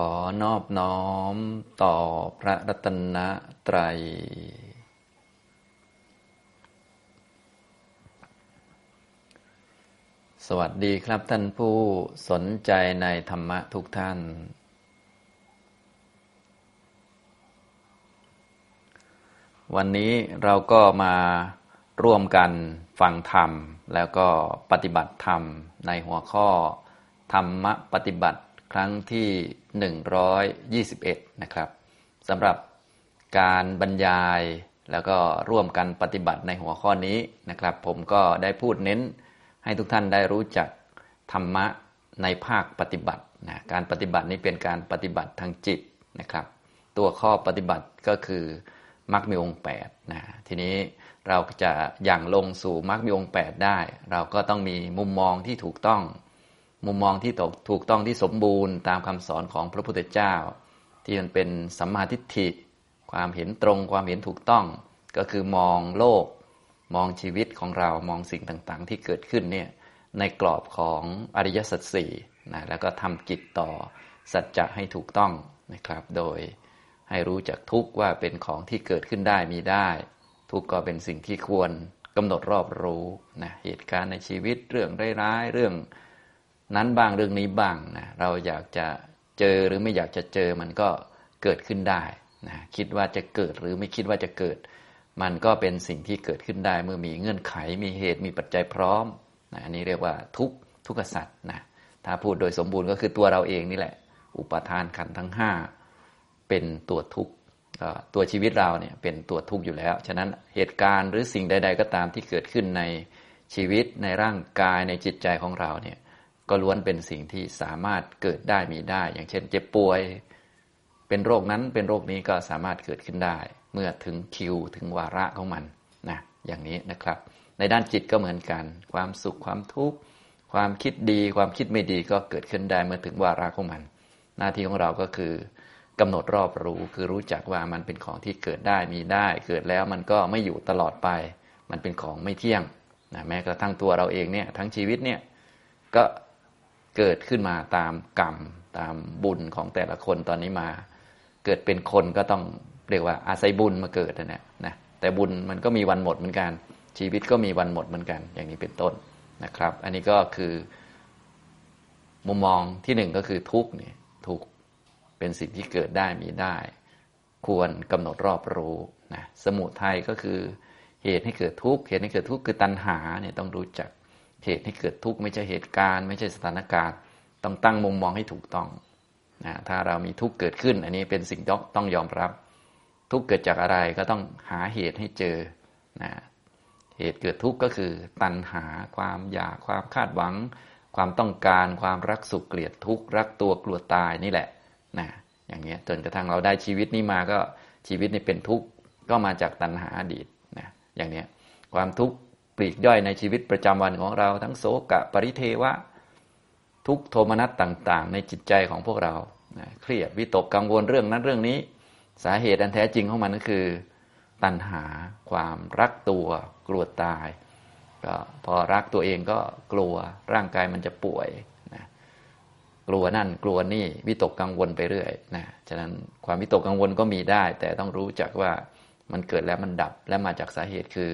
ขอนอบน้อมต่อพระรัตนตรัยสวัสดีครับท่านผู้สนใจในธรรมะทุกท่านวันนี้เราก็มาร่วมกันฟังธรรมแล้วก็ปฏิบัติธรรมในหัวข้อธรรมะปฏิบัติครั้งที่121นะครับสำหรับการบรรยายแล้วก็ร่วมกันปฏิบัติในหัวข้อนี้นะครับผมก็ได้พูดเน้นให้ทุกท่านได้รู้จักธรรมะในภาคปฏิบัตินะการปฏิบัตินี้เป็นการปฏิบัติทางจิตนะครับตัวข้อปฏิบัติก็คือมรรคมีองค์8นะทีนี้เราจะอย่างลงสู่มรรคมีองค์8ได้เราก็ต้องมีมุมมองที่ถูกต้องที่สมบูรณ์ตามคำสอนของพระพุทธเจ้าที่มันเป็นสัมมาทิฏฐิความเห็นตรงความเห็นถูกต้องก็คือมองโลกมองชีวิตของเรามองสิ่งต่างๆที่เกิดขึ้นเนี่ยในกรอบของอริยสัจสี่นะแล้วก็ทำกิจต่อสัจจะให้ถูกต้องนะครับโดยให้รู้จักทุกข์ว่าเป็นของที่เกิดขึ้นได้มีได้ทุกข์ก็เป็นสิ่งที่ควรกำหนดรอบรู้นะเหตุการณ์ในชีวิตเรื่องร้ายๆเรื่องนั้นบางเรื่องนี้บ้างนะเราอยากจะเจอหรือไม่อยากจะเจอมันก็เกิดขึ้นได้นะคิดว่าจะเกิดหรือไม่คิดว่าจะเกิดมันก็เป็นสิ่งที่เกิดขึ้นได้เมื่อมีเงื่อนไขมีเหตุมีปัจจัยพร้อมนะอันนี้เรียกว่าทุกขสัจนะถ้าพูดโดยสมบูรณ์ก็คือตัวเราเองนี่แหละอุปาทานขันธ์ทั้ง5เป็นตัวทุกข์ตัวชีวิตเราเนี่ยเป็นตัวทุกข์อยู่แล้วฉะนั้นเหตุการณ์หรือสิ่งใดๆก็ตามที่เกิดขึ้นในชีวิตในร่างกายในจิตใจของเราเนี่ยก็ล้วนเป็นสิ่งที่สามารถเกิดได้มีได้อย่างเช่นเจ็บป่วยเป็นโรคนั้นเป็นโรคนี้ก็สามารถเกิดขึ้นได้เมื่อถึงคิวถึงวาระของมันนะอย่างนี้นะครับในด้านจิตก็เหมือนกันความสุขความทุกข์ความคิดดีความคิดไม่ดีก็เกิดขึ้นได้เมื่อถึงวาระของมันหน้าที่ของเราก็คือกำหนดรอบรู้คือรู้จักว่ามันเป็นของที่เกิดได้มีได้เกิดแล้วมันก็ไม่อยู่ตลอดไปมันเป็นของไม่เที่ยงนะแม้กระทั่งตัวเราเองเนี่ยทั้งชีวิตเนี่ยก็เกิดขึ้นมาตามกรรมตามบุญของแต่ละคนตอนนี้มาเกิดเป็นคนก็ต้องเรียกว่าอาศัยบุญมาเกิดนะแต่บุญมันก็มีวันหมดเหมือนกันชีวิตก็มีวันหมดเหมือนกันอย่างนี้เป็นต้นนะครับอันนี้ก็คือมุมมองที่หนึ่งก็คือทุกข์เนี่ยทุกข์เป็นสิ่งที่เกิดได้มีได้ควรกำหนดรอบรู้นะสมุทัยก็คือเหตุให้เกิดทุกข์เหตุให้เกิดทุกข์คือตัณหาเนี่ยต้องรู้จักเหตุที่เกิดทุกข์ไม่ใช่เหตุการณ์ไม่ใช่สถานการณ์ต้องตั้งมุมมองให้ถูกต้องนะถ้าเรามีทุกข์เกิดขึ้นอันนี้เป็นสิ่งต้องยอมรับทุกข์เกิดจากอะไรก็ต้องหาเหตุให้เจอนะเหตุเกิดทุกข์ก็คือตัณหาความอยากความคาดหวังความต้องการความรักสุขเกลียดทุกข์รักตัวกลัวตายนี่แหละนะอย่างเงี้ยจนกระทั่งเราได้ชีวิตนี้มาก็ชีวิตนี้เป็นทุกข์ก็มาจากตัณหาอดีตนะอย่างเนี้ยความทุกข์ปลีกย่อยในชีวิตประจำวันของเราทั้งโศกะปริเทวะทุกโทมนัสต่างๆในจิตใจของพวกเรานะเครียดวิตกกังวลเรื่องนั้นเรื่องนี้สาเหตุอันแท้จริงของมันก็คือตัณหาความรักตัวกลัวตายก็พอรักตัวเองก็กลัวร่างกายมันจะป่วยนะกลัวนั่นกลัวนี่วิตกกังวลไปเรื่อยนะฉะนั้นความวิตกกังวลก็มีได้แต่ต้องรู้จักว่ามันเกิดแล้วมันดับและมาจากสาเหตุคือ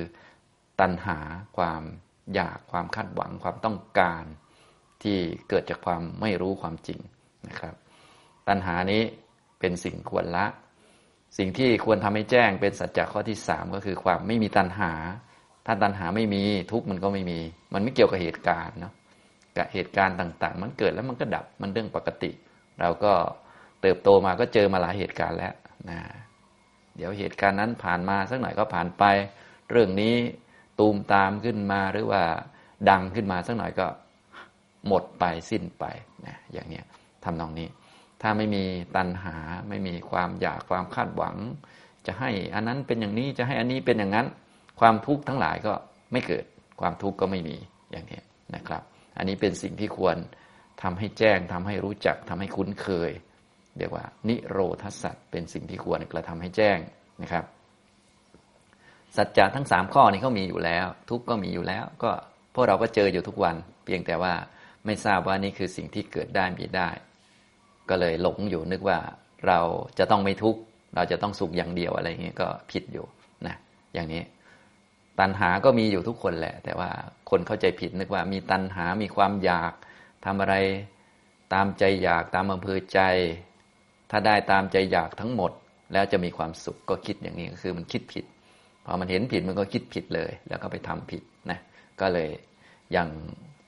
ตัณหาความอยากความคาดหวังความต้องการที่เกิดจากความไม่รู้ความจริงนะครับตัณหานี้เป็นสิ่งควรละสิ่งที่ควรทำให้แจ้งเป็นสัจจะข้อที่3ก็คือความไม่มีตัณหาถ้าตัณหาไม่มีทุกข์มันก็ไม่มีมันไม่เกี่ยวกับเหตุการณ์เนาะกับเหตุการณ์ต่างๆมันเกิดแล้วมันก็ดับมันเรื่องปกติเราก็เติบโตมาก็เจอมาหลายเหตุการณ์แล้วนะเดี๋ยวเหตุการณ์นั้นผ่านมาสักหน่อยก็ผ่านไปเรื่องนี้ตูมตามขึ้นมาหรือว่าดังขึ้นมาสักหน่อยก็หมดไปสิ้นไปนะอย่างเนี้ยทำนองนี้ถ้าไม่มีตัณหาไม่มีความอยากความคาดหวังจะให้อันนั้นเป็นอย่างนี้จะให้อันนี้เป็นอย่างนั้นความทุกข์ทั้งหลายก็ไม่เกิดความทุกข์ก็ไม่มีอย่างเนี้ยนะครับอันนี้เป็นสิ่งที่ควรทำให้แจ้งทำให้รู้จักทำให้คุ้นเคยเรียกว่านิโรธสัจเป็นสิ่งที่ควรกระทำให้แจ้งนะครับสัจจะทั้ง3ข้อนี้เขามีอยู่แล้วทุกข์ก็มีอยู่แล้วก็พวกเราก็เจออยู่ทุกวันเพียงแต่ว่าไม่ทราบว่านี่คือสิ่งที่เกิดได้มีได้ ก็เลยหลงอยู่นึกว่าเราจะต้องไม่ทุกข์เราจะต้องสุขอย่างเดียวอะไรอย่างนี้ก็ผิดอยู่นะอย่างนี้ตัณหาก็มีอยู่ทุกคนแหละแต่ว่าคนเข้าใจผิดนึกว่ามีตัณหามีความอยากทำอะไรตามใจอยากตามอำเภอใจถ้าได้ตามใจอยากทั้งหมดแล้วจะมีความสุขก็คิดอย่างนี้ก็คือมันคิดผิดพอมันเห็นผิดมันก็คิดผิดเลยแล้วก็ไปทำผิดนะก็เลยยัง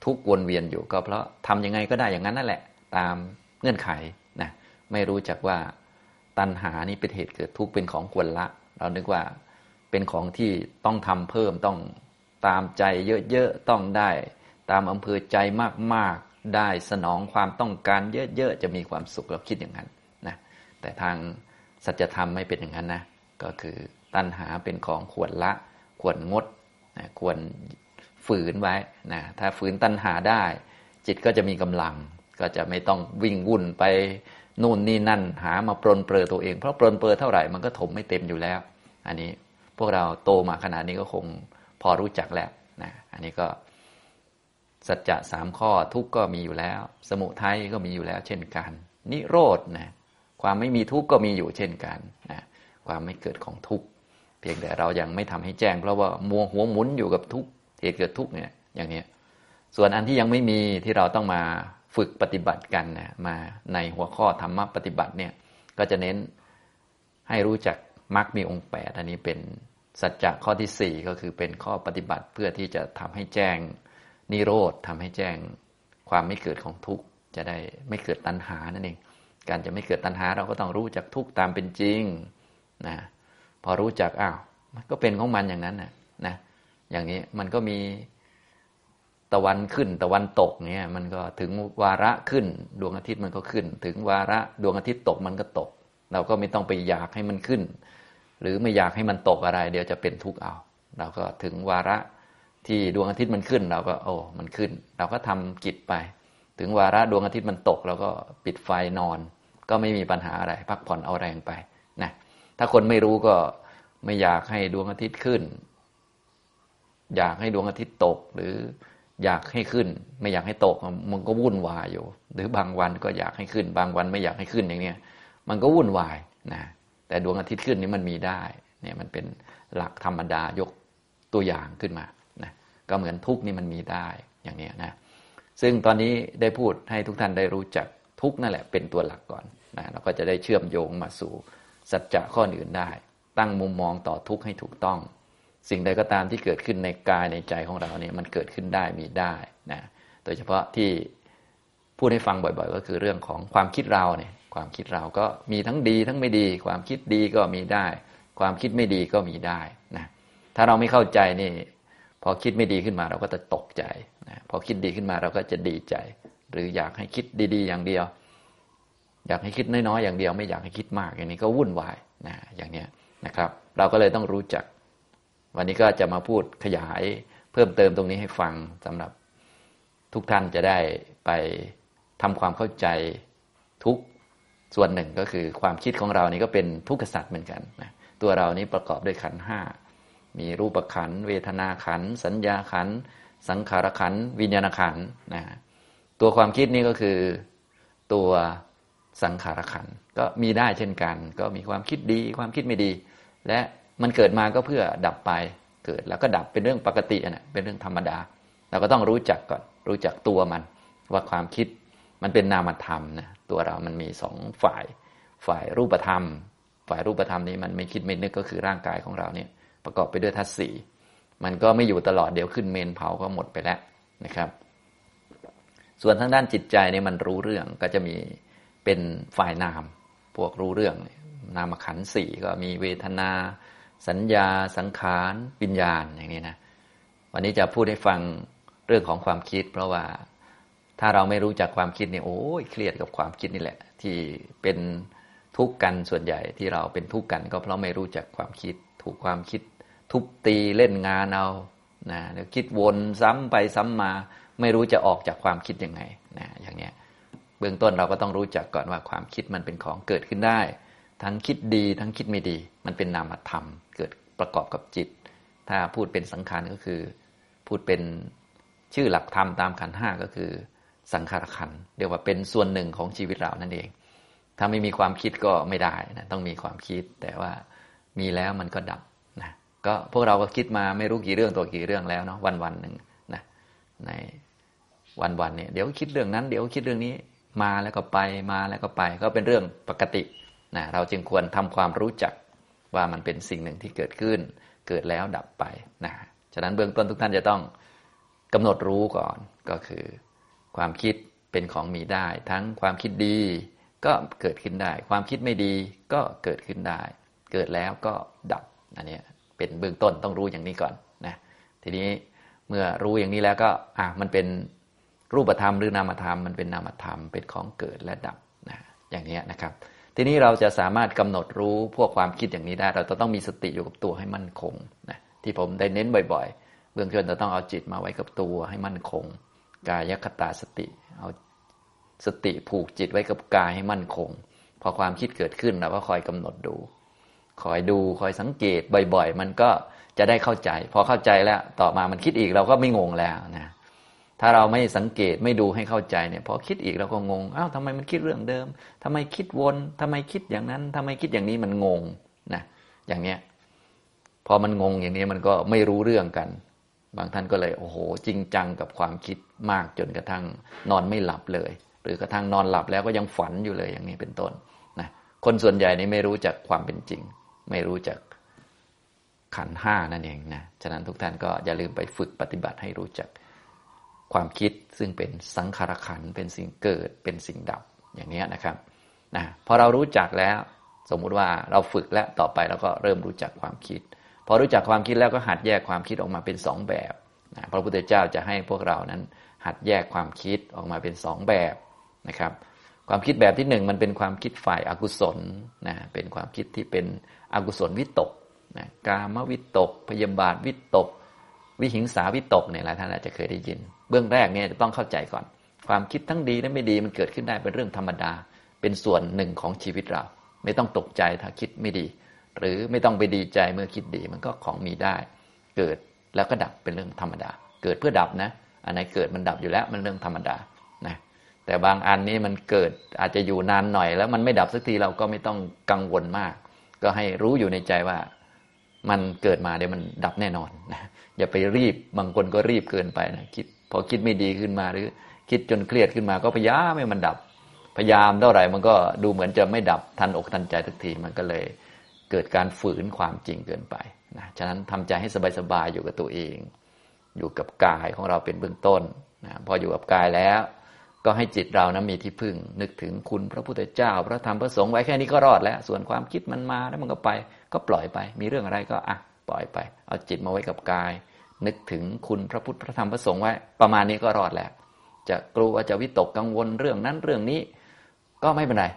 ทุกข์วนเวียนอยู่ก็เพราะทำยังไงก็ได้อย่างนั้นนั่นแหละตามเงื่อนไขนะไม่รู้จักว่าตัณหานี่เป็นเหตุเกิดทุกข์เป็นของควรละเรานึกว่าเป็นของที่ต้องทำเพิ่มต้องตามใจเยอะๆต้องได้ตามอำเภอใจมากๆได้สนองความต้องการเยอะๆจะมีความสุขเราคิดอย่างนั้นนะแต่ทางสัจธรรมไม่เป็นอย่างนั้นนะก็คือตัณหาเป็นของควรละควรงดนะควรฝืนไว้นะถ้าฝืนตัณหาได้จิตก็จะมีกำลังก็จะไม่ต้องวิ่งวุ่นไปนู่นนี่นั่นหามาปรนเปรอตัวเองเพราะปรนเปรอเท่าไหร่มันก็ถมไม่เต็มอยู่แล้วอันนี้พวกเราโตมาขนาดนี้ก็คงพอรู้จักแล้วนะอันนี้ก็สัจจะ3ข้อทุกข์ก็มีอยู่แล้วสมุทัยก็มีอยู่แล้วเช่นกันนิโรธนะความไม่มีทุกข์ก็มีอยู่เช่นกันนะความไม่เกิดของทุกข์เพียงแต่เรายังไม่ทำให้แจ้งเพราะว่ามัวหัวหมุนอยู่กับทุกข์เหตุเกิดทุกข์เนี่ยอย่างนี้ส่วนอันที่ยังไม่มีที่เราต้องมาฝึกปฏิบัติกันนะมาในหัวข้อธรรมะปฏิบัติเนี่ยก็จะเน้นให้รู้จักมรรคมีองค์8อันนี้เป็นสัจจะข้อที่4ก็คือเป็นข้อปฏิบัติเพื่อที่จะทำให้แจ้งนิโรธทำให้แจ้งความไม่เกิดของทุกข์จะได้ไม่เกิดตัณหานั่นเองการจะไม่เกิดตัณหาเราก็ต้องรู้จักทุกข์ตามเป็นจริงนะพอรู้จักอ้าวมันก็เป็นของมันอย่างนั้นนะนะอย่างนี้มันก็มีตะวันขึ้นตะวันตกเนี่ยมันก็ถึงวาระขึ้นดวงอาทิตย์มันก็ขึ้นถึงวาระดวงอาทิตย์ตกมันก็ตกเราก็ไม่ต้องไปอยากให้มันขึ้นหรือไม่อยากให้มันตกอะไรเดี๋ยวจะเป็นทุกข์เอาเราก็ถึงวาระที่ดวงอาทิตย์มันขึ้นเราก็โอ้มันขึ้นเราก็ทำกิจไปถึงวาระดวงอาทิตย์มันตกเราก็ปิดไฟนอนก็ไม่มีปัญหาอะไรพักผ่อนเอาแรงไปนะถ้าคนไม่รู้ก็ไม่อยากให้ดวงอาทิตย์ขึ้นอยากให้ดวงอาทิตย์ตกหรืออยากให้ขึ้นไม่อยากให้ตกมันก็วุ่นวายอยู่หรือบางวันก็อยากให้ขึ้นบางวันไม่อยากให้ขึ้นอย่างเนี้ยมันก็วุ่นวายนะแต่ดวงอาทิตย์ขึ้นนี้มันมีได้เนี่ยมันเป็นหลักธรรมดายกตัวอย่างขึ้นมานะก็เหมือนทุกข์นี่มันมีได้อย่างเนี้ยนะซึ่งตอนนี้ได้พูดให้ทุกท่านได้รู้จักทุกข์นั่นแหละเป็นตัวหลักก่อนนะเราก็จะได้เชื่อมโยงมาสู่สัจจะข้ออื่นได้ตั้งมุมมองต่อทุกข์ให้ถูกต้องสิ่งใดก็ตามที่เกิดขึ้นในกายในใจของเราเนี่ยมันเกิดขึ้นได้มีได้นะโดยเฉพาะที่พูดให้ฟังบ่อยๆก็คือเรื่องของความคิดเราเนี่ยความคิดเราก็มีทั้งดีทั้งไม่ดีความคิดดีก็มีได้ความคิดไม่ดีก็มีได้นะถ้าเราไม่เข้าใจนี่พอคิดไม่ดีขึ้นมาเราก็จะตกใจนะพอคิดดีขึ้นมาเราก็จะดีใจหรืออยากให้คิดดีๆอย่างเดียวอยากให้คิดน้อยๆอย่างเดียวไม่อยากให้คิดมากอย่างนี้ก็วุ่นวายนะอย่างเนี้ยนะครับเราก็เลยต้องรู้จักวันนี้ก็จะมาพูดขยายเพิ่มเติมตรงนี้ให้ฟังสำหรับทุกท่านจะได้ไปทำความเข้าใจทุกส่วนหนึ่งก็คือความคิดของเรานี่ก็เป็นทุกขสัตว์เหมือนกันนะตัวเรานี้ประกอบด้วยขันธ์ห้ามีรูปขันธ์เวทนาขันธ์สัญญาขันธ์สังขารขันธ์วิญญาณขันธ์นะตัวความคิดนี่ก็คือตัวสังขารขันธ์ก็มีได้เช่นกันก็มีความคิดดีความคิดไม่ดีและมันเกิดมาก็เพื่อดับไปเกิดแล้วก็ดับเป็นเรื่องปกตินะเป็นเรื่องธรรมดาเราก็ต้องรู้จักก่อนรู้จักตัวมันว่าความคิดมันเป็นนามธรรมนะตัวเรามันมีสองฝ่ายรูปธรรมฝ่ายรูปธรรมนี้มันไม่คิดไม่นึกก็คือร่างกายของเราเนี่ยประกอบไปด้วยธาตุสี่มันก็ไม่อยู่ตลอดเดี๋ยวขึ้นเมนเผาก็หมดไปแล้วนะครับส่วนทางด้านจิตใจเนี่ยมันรู้เรื่องก็จะมีเป็นฝ่ายนามพวกรู้เรื่องนามขันธ์สี่ก็มีเวทนาสัญญาสังขารวิญญาณอย่างนี้นะวันนี้จะพูดให้ฟังเรื่องของความคิดเพราะว่าถ้าเราไม่รู้จักความคิดเนี่ยโอ้ยเครียดกับความคิดนี่แหละที่เป็นทุกข์กันส่วนใหญ่ที่เราเป็นทุกข์กันก็เพราะไม่รู้จักความคิดถูกความคิดทุบตีเล่นงานเอานะแล้วคิดวนซ้ำไปซ้ำมาไม่รู้จะออกจากความคิดยังไงนะอย่างเนี้ยเบื้องต้นเราก็ต้องรู้จักก่อนว่าความคิดมันเป็นของเกิดขึ้นได้ทั้งคิดดีทั้งคิดไม่ดีมันเป็นนามธรรมเกิดประกอบกับจิตถ้าพูดเป็นสังขารก็คือพูดเป็นชื่อหลักธรรมตามขันธ์ 5ก็คือสังขารขันธ์เรียกว่าเป็นส่วนหนึ่งของชีวิตเรานั่นเอง ถ้าไม่มีความคิดก็ไม่ได้นะต้องมีความคิดแต่ว่ามีแล้วมันก็ดับนะก็พวกเราก็คิดมาไม่รู้กี่เรื่องตัวกี่เรื่องแล้วเนาะวันๆหนึ่งนะในวันๆเนี่ยเดี๋ยวคิดเรื่องนั้นเดี๋ยวคิดเรื่องนี้มาแล้วก็ไปมาแล้วก็ไปก็เป็นเรื่องปกตินะเราจึงควรทำความรู้จักว่ามันเป็นสิ่งหนึ่งที่เกิดขึ้นเกิดแล้วดับไปนะฉะนั้นเบื้องต้นทุกท่านจะต้องกำหนดรู้ก่อนก็คือความคิดเป็นของมีได้ทั้งความคิดดีก็เกิดขึ้นได้ความคิดไม่ดีก็เกิดขึ้นได้เกิดแล้วก็ดับอันนี้เป็นเบื้องต้นต้องรู้อย่างนี้ก่อนนะทีนี้เมื่อรู้อย่างนี้แล้วก็มันเป็นรูปธรรมหรือนามธรรมมันเป็นนามธรรมเป็นของเกิดและดับนะอย่างนี้นะครับทีนี้เราจะสามารถกำหนดรู้พวกความคิดอย่างนี้ได้เราจะต้องมีสติอยู่กับตัวให้มั่นคงนะที่ผมได้เน้นบ่อยๆเบื้องต้นเราต้องเอาจิตมาไว้กับตัวให้มั่นคงกายคตาสติเอาสติผูกจิตไว้กับกายให้มั่นคงพอความคิดเกิดขึ้นเราก็คอยกำหนดดูคอยดูคอยสังเกตบ่อยๆมันก็จะได้เข้าใจพอเข้าใจแล้วต่อมามันคิดอีกเราก็ไม่งงแล้วนะถ้าเราไม่สังเกตไม่ดูให้เข้าใจเนี่ยพอคิดอีกเราก็งงทำไมมันคิดเรื่องเดิมทำไมคิดวนทำไมคิดอย่างนั้นทำไมคิดอย่างนี้มันงงนะอย่างเนี้ยพอมันงงอย่างนี้มันก็ไม่รู้เรื่องกันบางท่านก็เลยโอ้โหจริงจังกับความคิดมากจนกระทั่งนอนไม่หลับเลยหรือกระทั่งนอนหลับแล้วก็ยังฝันอยู่เลยอย่างนี้เป็นต้นนะคนส่วนใหญ่นี่ไม่รู้จักความเป็นจริงไม่รู้จักขันธ์ห้านั่นเองนะฉะนั้นทุกท่านก็อย่าลืมไปฝึกปฏิบัติให้รู้จักความคิดซึ่งเป็นสังขารขันธ์เป็นสิ่งเกิดเป็นสิ่งดับอย่างนี้นะครับนะพอเรารู้จักแล้วสมมุติว่าเราฝึกแล้วต่อไปเราก็เริ่มรู้จักความคิดพอรู้จักความคิดแล้วก็หัดแยกความคิดออกมาเป็นสองแบบนะพระพุทธเจ้าจะให้พวกเรานั้นหัดแยกความคิดออกมาเป็นสองแบบนะครับความคิดแบบที่หนึ่งมันเป็นความคิดฝ่ายอกุศลนะเป็นความคิดที่เป็นอกุศลวิตกนะกามวิตกพยาบาทวิตกวิหิงสาวิตกเนี่ยหลายท่านอาจจะเคยได้ยินเบื้องแรกเนี่ยจะต้องเข้าใจก่อนความคิดทั้งดีและไม่ดีมันเกิดขึ้นได้เป็นเรื่องธรรมดาเป็นส่วนหนึ่งของชีวิตเราไม่ต้องตกใจถ้าคิดไม่ดีหรือไม่ต้องไปดีใจเมื่อคิดดีมันก็ของมีได้เกิดแล้วก็ดับเป็นเรื่องธรรมดาเกิดเพื่อดับนะอันไหนเกิดมันดับอยู่แล้วมันเรื่องธรรมดานะแต่บางอันนี่มันเกิดอาจจะอยู่นานหน่อยแล้วมันไม่ดับสักทีเราก็ไม่ต้องกังวลมากก็ให้รู้อยู่ในใจว่ามันเกิดมาเดี๋ยวมันดับแน่นอนนะอย่าไปรีบบางคนก็รีบเกินไปนะคิดพอคิดไม่ดีขึ้นมาหรือคิดจนเครียดขึ้นมาก็พยายามให้มันดับพยายามเท่าไหร่มันก็ดูเหมือนจะไม่ดับทันอกทันใจสักทีมันก็เลยเกิดการฝืนความจริงเกินไปนะฉะนั้นทำใจให้สบายๆอยู่กับตัวเองอยู่กับกายของเราเป็นเบื้องต้นนะพออยู่กับกายแล้วก็ให้จิตเรานะมีที่พึ่งนึกถึงคุณพระพุทธเจ้าพระธรรมพระสงฆ์ไว้แค่นี้ก็รอดแล้วส่วนความคิดมันมาแล้วมันก็ไปก็ปล่อยไปมีเรื่องอะไรก็ปล่อยไปเอาจิตมาไว้กับกายนึกถึงคุณพระพุทธพระธรรมพระสงฆ์ไว้ประมาณนี้ก็รอดแล้วจะกลัวจะวิตกกังวลเรื่องนั้นเรื่องนี้ก็ไม่เป็นไร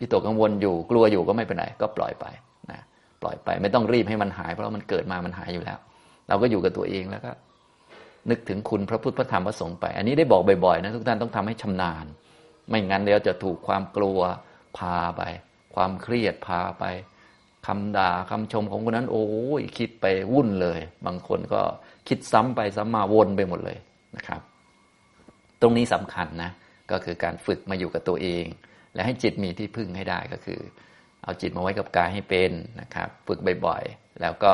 วิตกกังวลอยู่กลัวอยู่ก็ไม่เป็นไรก็ปล่อยไปนะปล่อยไปไม่ต้องรีบให้มันหายเพราะมันเกิดมามันหายอยู่แล้วเราก็อยู่กับตัวเองแล้วก็นึกถึงคุณพระพุทธพระธรรมพระสงฆ์ไปอันนี้ได้บอกบ่อยๆนะทุกท่านต้องทำให้ชำนาญไม่งั้นเดี๋ยวจะถูกความกลัวพาไปความเครียดพาไปคำด่าคำชมของคนนั้นโอ้ยคิดไปวุ่นเลยบางคนก็คิดซ้ำไปซ้ำมาวนไปหมดเลยนะครับตรงนี้สำคัญนะก็คือการฝึกมาอยู่กับตัวเองและให้จิตมีที่พึ่งให้ได้ก็คือเอาจิตมาไว้กับกายให้เป็นนะครับฝึกบ่อยๆแล้วก็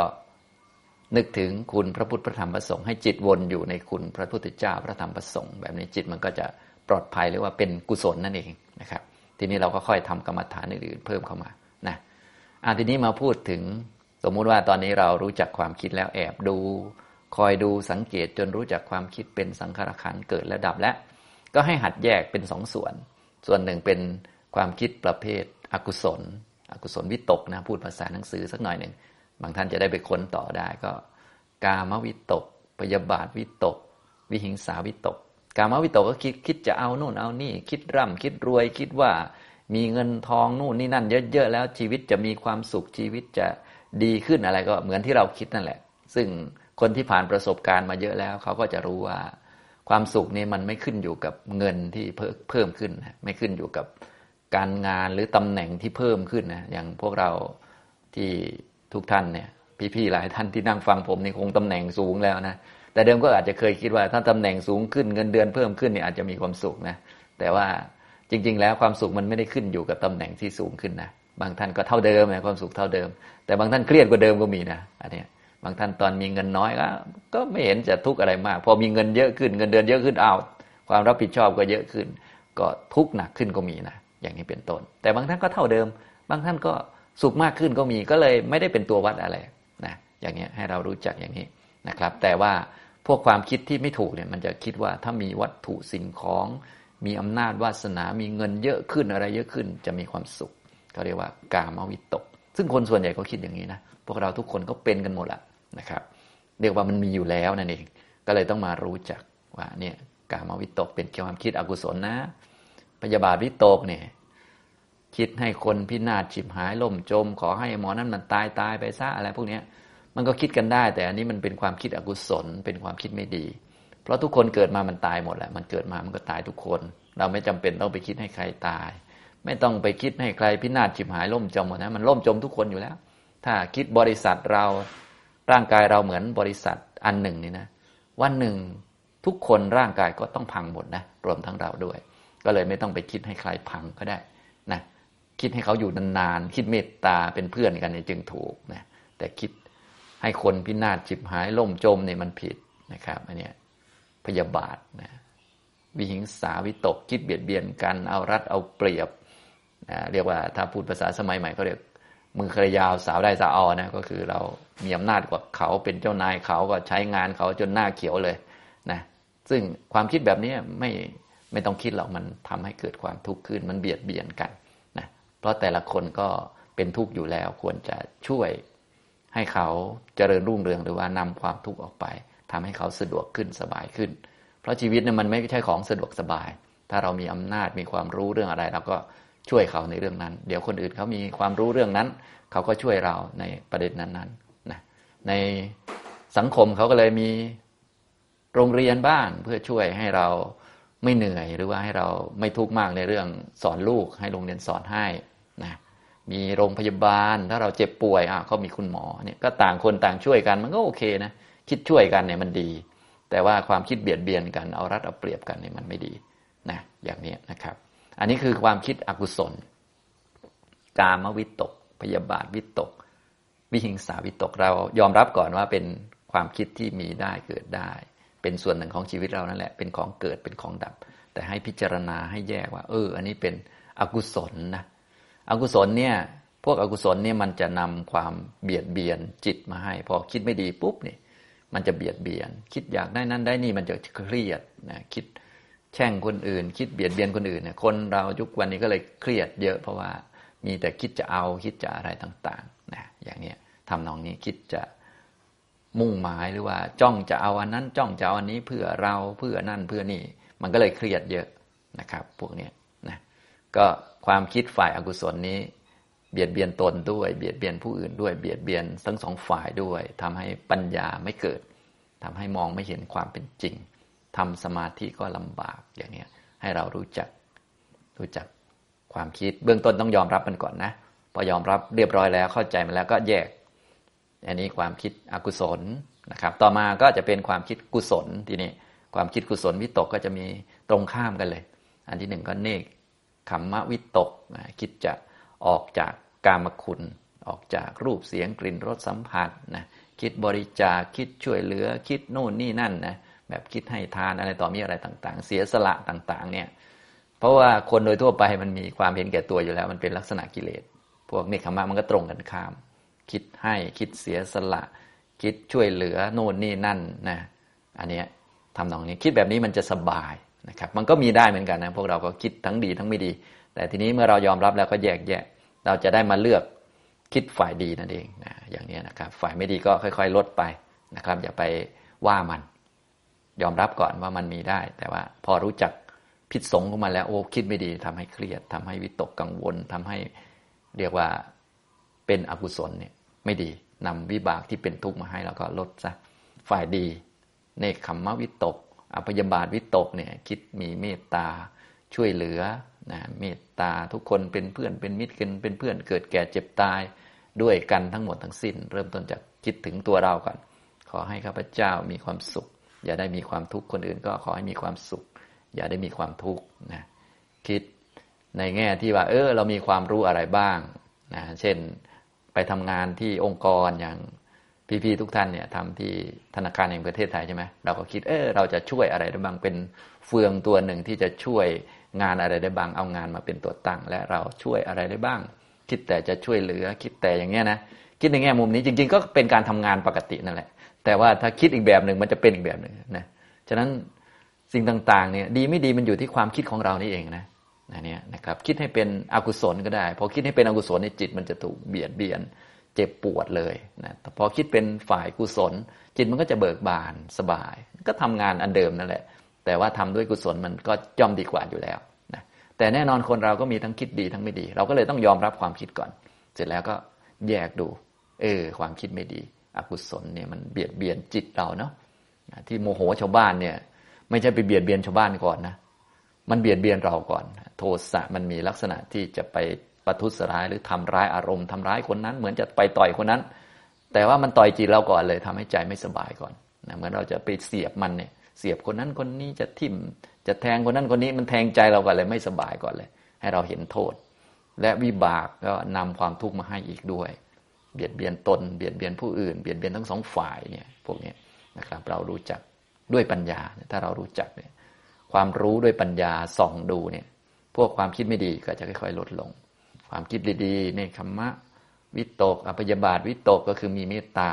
นึกถึงคุณพระพุทธพระธรรมพระสงฆ์ให้จิตวนอยู่ในคุณพระพุทธเจ้าพระธรรมพระสงฆ์แบบนี้จิตมันก็จะปลอดภัยหรือว่าเป็นกุศลนั่นเองนะครับทีนี้เราก็ค่อยทำกรรมฐานอื่นๆเพิ่มเข้ามานะทีนี้มาพูดถึงสมมุติว่าตอนนี้เรารู้จักความคิดแล้วแอบดูคอยดูสังเกตจนรู้จักความคิดเป็นสังขารขันธ์เกิดและดับแล้วก็ให้หัดแยกเป็น2ส่วนหนึ่งเป็นความคิดประเภทอกุศลวิตกนะพูดภาษาหนังสือสักหน่อยนึงบางท่านจะได้ไปค้นต่อได้ก็กามวิตกพยาบาทวิตกวิหิงสาวิตกกามวิตกก็คิดจะเอาโน่นเอานี่คิดร่ำคิดรวยคิดว่ามีเงินทองนู่นนี่นั่นเยอะๆแล้วชีวิตจะมีความสุขชีวิตจะดีขึ้นอะไรก็เหมือนที่เราคิดนั่นแหละซึ่งคนที่ผ่านประสบการณ์มาเยอะแล้วเขาก็จะรู้ว่าความสุขนี่มันไม่ขึ้นอยู่กับเงินที่เพิ่มขึ้นไม่ขึ้นอยู่กับการงานหรือตำแหน่งที่เพิ่มขึ้นนะอย่างพวกเราที่ทุกท่านเนี่ยพี่ๆหลายท่านที่นั่งฟังผมนี่คงตำแหน่งสูงแล้วนะแต่เดิมก็อาจจะเคยคิดว่าถ้าตำแหน่งสูงขึ้นเงินเดือนเพิ่มขึ้นเนี่ยอาจจะมีความสุขนะแต่ว่า จริงๆแล้วความสุขมันไม่ได้ขึ้นอยู่กับตำแหน่งที่สูงขึ้นนะบางท่านก็เท่าเดิมนะความสุขเท่าเดิมแต่บางท่านเครียดกว่าเดิมก็มีนะอันนี้บางท่านตอนมีเงินน้อยก็ไม่เห็นจะทุกข์อะไรมากพอมีเงินเยอะขึ้นเงินเดือนเยอะขึ้นความรับผิดชอบก็เยอะขึ้นก็ทุกข์หนักขึ้นก็มีนะอย่างนี้เป็นต้นแต่บางท่านก็เท่าเดิมบางท่านก็สุขมากขึ้นก็มีก็เลยไม่ได้เป็นตัววัดอะไรนะอย่างนี้ให้เรารู้จักอย่างนี้นะครับแต่ว่าพวกความคิดที่ไม่ถูกเนี่ยมันจะคิดว่าถ้ามีวัตถุสิ่งของมีอำนาจวาสนามีเงินเยอะขึ้นอะไรเยอะขึ้นจะมีความสุขเขาเรียกว่ากามวิตกซึ่งคนส่วนใหญ่ก็คิดอย่างนี้นะพวกเราทุกคนก็เป็นกันหมดละนะครับเรียกว่ามันมีอยู่แล้วนั่นเองก็เลยต้องมารู้จักว่าเนี่ยกามวิตกเป็นความคิดอกุศลนะพยาบาทวิตกเนี่ยคิดให้คนพินาศฉิบหายล่มจมขอให้หมอนั้นมันตายไปซะอะไรพวกนี้มันก็คิดกันได้แต่อันนี้มันเป็นความคิดอกุศลเป็นความคิดไม่ดีเพราะทุกคนเกิดมามันตายหมดแหละมันเกิดมามันก็ตายทุกคนเราไม่จำเป็นต้องไปคิดให้ใครตายไม่ต้องไปคิดให้ใครพินาศฉิบหายล่มจมหมดนะมันล่มจมทุกคนอยู่แล้วถ้าคิดบริษัทเราร่างกายเราเหมือนบริษัทอันหนึ่งนี่นะวันหนึ่งทุกคนร่างกายก็ต้องพังหมดนะรวมทั้งเราด้วยก็เลยไม่ต้องไปคิดให้ใครพังก็ได้นะคิดให้เขาอยู่นานๆคิดเมตตาเป็นเพื่อนกันเนี่ยจึงถูกนะแต่คิดให้คนพินาศฉิบหายล่มจมเนี่ยมันผิดนะครับอันนี้พยาบาทนะวิหิงสาวิตกคิดเบียดเบียนกันเอารัดเอาเปรียบนะเรียกว่าถ้าพูดภาษาสมัยใหม่เขาเรียกมือขยาวสาวได้สาวนะก็คือเรามีอำนาจกว่าเขาเป็นเจ้านายเขาก็ใช้งานเขาจนหน้าเขียวเลยนะซึ่งความคิดแบบนี้ไม่ต้องคิดหรอกมันทำให้เกิดความทุกข์ขึ้นมันเบียดเบียนกันนะเพราะแต่ละคนก็เป็นทุกข์อยู่แล้วควรจะช่วยให้เขาเจริญรุ่งเรืองหรือว่านำความทุกข์ออกไปทำให้เขาสะดวกขึ้นสบายขึ้นเพราะชีวิตเนี่ยมันไม่ใช่ของสะดวกสบายถ้าเรามีอำนาจมีความรู้เรื่องอะไรเราก็ช่วยเขาในเรื่องนั้นเดี๋ยวคนอื่นเขามีความรู้เรื่องนั้นเขาก็ช่วยเราในประเด็นนั้นๆนะในสังคมเขาก็เลยมีโรงเรียนบ้านเพื่อช่วยให้เราไม่เหนื่อยหรือว่าให้เราไม่ทุกข์มากในเรื่องสอนลูกให้โรงเรียนสอนให้นะมีโรงพยาบาลถ้าเราเจ็บป่วยเขามีคุณหมอเนี่ยก็ต่างคนต่างช่วยกันมันก็โอเคนะคิดช่วยกันเนี่ยมันดีแต่ว่าความคิดเบียดเบียนกันเอารัดเอาเปรียบกันเนี่ยมันไม่ดีนะอย่างนี้นะครับอันนี้คือความคิดอกุศลกามวิตกพยาบาทวิตกวิหิงสาวิตกเรายอมรับก่อนว่าเป็นความคิดที่มีได้เกิดได้เป็นส่วนหนึ่งของชีวิตเรานั่นแหละเป็นของเกิดเป็นของดับแต่ให้พิจารณาให้แยกว่าอันนี้เป็นอกุศลนะอกุศลเนี่ยพวกอกุศลเนี่ยมันจะนำความเบียดเบียนจิตมาให้พอคิดไม่ดีปุ๊บเนี่ยมันจะเบียดเบียนคิดอยากได้นั่นได้นี่มันจะเครียดนะคิดแช่งคนอื่นคิดเบียดเบียนคนอื่นเนี่ยคนเรายุควันนี้ก็เลยเครียดเยอะเพราะว่ามีแต่คิดจะเอาคิดจะอะไรต่างๆนะอย่างเนี้ยทำนองนี้คิดจะมุ่งหมายหรือว่าจ้องจะเอาอันนั้นจ้องจะเอาอันนี้เพื่อเราเพื่อนั่นเพื่อนี่มันก็เลยเครียดเยอะนะครับพวกนี้นะก็ความคิดฝ่ายอกุศลนี้เบียดเบียนตนด้วยเบียดเบียนผู้อื่นด้วยเบียดเบียนทั้งสองฝ่ายด้วยทำให้ปัญญาไม่เกิดทำให้มองไม่เห็นความเป็นจริงทำสมาธิก็ลำบากอย่างนี้ให้เรารู้จักความคิดเบื้องต้นต้องยอมรับมันก่อนนะพอยอมรับเรียบร้อยแล้วเข้าใจมันแล้วก็แยกอันนี้ความคิดอกุศลนะครับต่อมาก็จะเป็นความคิดกุศลทีนี้ความคิดกุศลวิตกก็จะมีตรงข้ามกันเลยอันที่หนึ่งก็เนกขัมมะวิตกคิดจะออกจากกามคุณออกจากรูปเสียงกลิ่นรสสัมผัสนะคิดบริจาคคิดช่วยเหลือคิดโน่นนี่นั่นนะแบบคิดให้ทานอะไรต่อมีอะไรต่างๆเสียสละต่างๆเนี่ยเพราะว่าคนโดยทั่วไปมันมีความเห็นแก่ตัวอยู่แล้วมันเป็นลักษณะกิเลสพวกเนกขัมมะมันก็ตรงกันข้ามคิดให้คิดเสียสละคิดช่วยเหลือโน่นนี่นั่นนะอันนี้ทำนองนี้คิดแบบนี้มันจะสบายนะครับมันก็มีได้เหมือนกันนะพวกเราก็คิดทั้งดีทั้งไม่ดีแต่ทีนี้เมื่อเรายอมรับแล้วก็แยกแยะเราจะได้มาเลือกคิดฝ่ายดีนั่นเองนะอย่างนี้นะครับฝ่ายไม่ดีก็ค่อยๆลดไปนะครับอย่าไปว่ามันยอมรับก่อนว่ามันมีได้แต่ว่าพอรู้จักพิษสงของมันแล้วคิดไม่ดีทำให้เครียดทำให้วิตกกังวลทำให้เรียกว่าเป็นอกุศลเนี่ยไม่ดีนำวิบากที่เป็นทุกข์มาให้แล้วก็ลดซะฝ่ายดีเนกขัมมะวิตกพยาบาทวิตกเนี่ยคิดมีเมตตาช่วยเหลือนะเมตตาทุกคนเป็นเพื่อนเป็นมิตรกันเป็นเพื่อนเกิดแก่เจ็บตายด้วยกันทั้งหมดทั้งสิ้นเริ่มต้นจากคิดถึงตัวเราก่อนขอให้ข้าพเจ้ามีความสุขอย่าได้มีความทุกข์คนอื่นก็ขอให้มีความสุขอย่าได้มีความทุกข์นะคิด ในแง่ที่ว่าเรามีความรู้อะไรบ้างนะเช่นไปทำงานที่องค์กรอย่างพี่ๆทุกท่านเนี่ยทำที่ธนาคารแห่งประเทศไทยใช่ไหมเราก็คิดเราจะช่วยอะไรได้บ้างเป็นเฟืองตัวหนึ่งที่จะช่วยงานอะไรได้บ้างเอางานมาเป็นตัวตั้งและเราช่วยอะไรได้บ้างคิดแต่จะช่วยเหลือคิดแต่อย่างเงี้ยนะคิดในแง่มุมนี้จริงๆก็เป็นการทำงานปกตินั่นแหละแต่ว่าถ้าคิดอีกแบบหนึ่งมันจะเป็นอีกแบบหนึ่งนะฉะนั้นสิ่งต่างๆเนี่ยดีไม่ดีมันอยู่ที่ความคิดของเรานี่เองนะเนี่ยนะครับคิดให้เป็นอกุศลก็ได้พอคิดให้เป็นอกุศลในจิตมันจะถูกเบียดเบียนเจ็บปวดเลยนะแต่พอคิดเป็นฝ่ายกุศลจิตมันก็จะเบิกบานสบายก็ทำงานอันเดิมนั่นแหละแต่ว่าทำด้วยกุศลมันก็ย่อมดีกว่าอยู่แล้วนะแต่แน่นอนคนเราก็มีทั้งคิดดีทั้งไม่ดีเราก็เลยต้องยอมรับความคิดก่อนเสร็จแล้วก็แยกดูความคิดไม่ดีอกุศลเนี่ยมันเบียดเบียนจิตเราเนาะที่โมโหชาวบ้านเนี่ยไม่ใช่ไปเบียดเบียนชาวบ้านก่อนนะมันเบียดเบียนเราก่อนโทสะมันมีลักษณะที่จะไปประทุษร้ายหรือทำร้ายอารมณ์ทำร้ายคนนั้นเหมือนจะไปต่อยคนนั้นแต่ว่ามันต่อยจิตเราก่อนเลยทำให้ใจไม่สบายก่อนนะเหมือนเราจะไปเสียบมันเนี่ยเสียบคนนั้นคนนี้จะทิ่มจะแทงคนนั้นคนนี้มันแทงใจเราก่อนเลยไม่สบายก่อนเลยให้เราเห็นโทษและวิบากก็นำความทุกข์มาให้อีกด้วยเบียดเบียนตนเบียดเบียนผู้อื่นเบียดเบียนทั้งสองฝ่ายเนี่ยพวกนี้นะครับเรารู้จักด้วยปัญญาถ้าเรารู้จักเนี่ยความรู้ด้วยปัญญาส่องดูเนี่ยพวกความคิดไม่ดีก็จะค่อยๆลดลงความคิดดีๆเนกขัมมะวิตกอพยาบาทวิตกก็คือมีเมตตา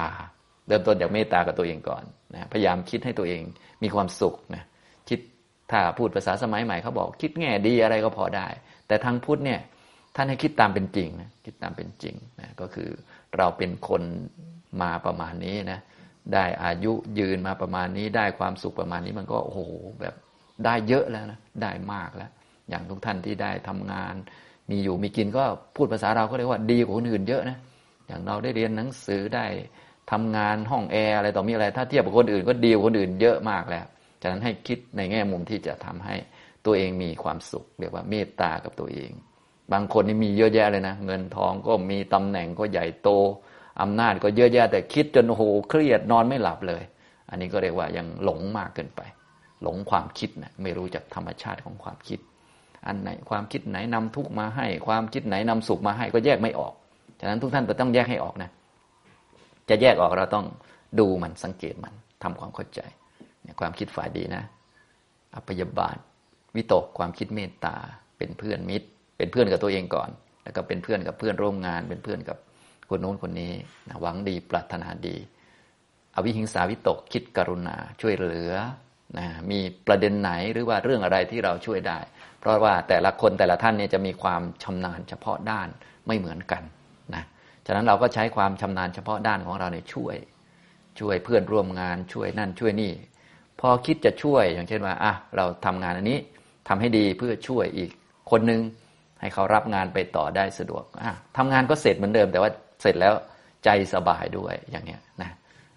เริ่มต้นจากเมตตากับตัวเองก่อนนะพยายามคิดให้ตัวเองมีความสุขนะคิดถ้าพูดภาษาสมัยใหม่เขาบอกคิดแง่ดีอะไรก็พอได้แต่ทางพุทธเนี่ยท่านให้คิดตามเป็นจริงนะคิดตามเป็นจริงนะก็คือเราเป็นคนมาประมาณนี้นะได้อายุยืนมาประมาณนี้ได้ความสุขประมาณนี้มันก็โอ้โหแบบได้เยอะแล้วนะได้มากแล้วอย่างทุกท่านที่ได้ทำงานมีอยู่มีกินก็พูดภาษาเราก็เรียกว่าดีกว่าคนอื่นเยอะนะอย่างเราได้เรียนหนังสือได้ทำงานห้องแอร์อะไรต่อมีอะไรถ้าเทียบกับคนอื่นก็ดีกว่าคนอื่นเยอะมากแล้วฉะนั้นให้คิดในแง่มุมที่จะทำให้ตัวเองมีความสุขเรียกว่าเมตตากับตัวเองบางคนนี่มีเยอะแยะเลยนะเงินทองก็มีตำแหน่งก็ใหญ่โตอำนาจก็เยอะแยะแต่คิดจนโอ้โหเครียดนอนไม่หลับเลยอันนี้ก็เรียกว่ายังหลงมากเกินไปหลงความคิดนะไม่รู้จักธรรมชาติของความคิดอันไหนความคิดไหนนำทุกข์มาให้ความคิดไหนนำสุขมาให้ก็แยกไม่ออกฉะนั้นทุกท่านจะต้องแยกให้ออกนะจะแยกออกเราต้องดูมันสังเกตมันทำความเข้าใจความคิดฝ่ายดีนะอพยาบาทวิตกความคิดเมตตาเป็นเพื่อนมิตรเป็นเพื่อนกับตัวเองก่อนแล้วก็เป็นเพื่อนกับเพื่อนร่วมงานเป็นเพื่อนกับคนโน้นคนนี้นะหวังดีปรารถนาดีอวิหิงสาวิตกคิดกรุณาช่วยเหลือนะมีประเด็นไหนหรือว่าเรื่องอะไรที่เราช่วยได้เพราะว่าแต่ละคนแต่ละท่านเนี่ยจะมีความชำนาญเฉพาะด้านไม่เหมือนกันนะฉะนั้นเราก็ใช้ความชำนาญเฉพาะด้านของเราเนี่ยช่วยเพื่อนร่วมงานช่วยนั่นช่วยนี่พอคิดจะช่วยอย่างเช่นว่าเราทำงานอันนี้ทำให้ดีเพื่อช่วยอีกคนนึงให้เขารับงานไปต่อได้สะดวกทำงานก็เสร็จเหมือนเดิมแต่ว่าเสร็จแล้วใจสบายด้วยอย่างเนี้ยนะ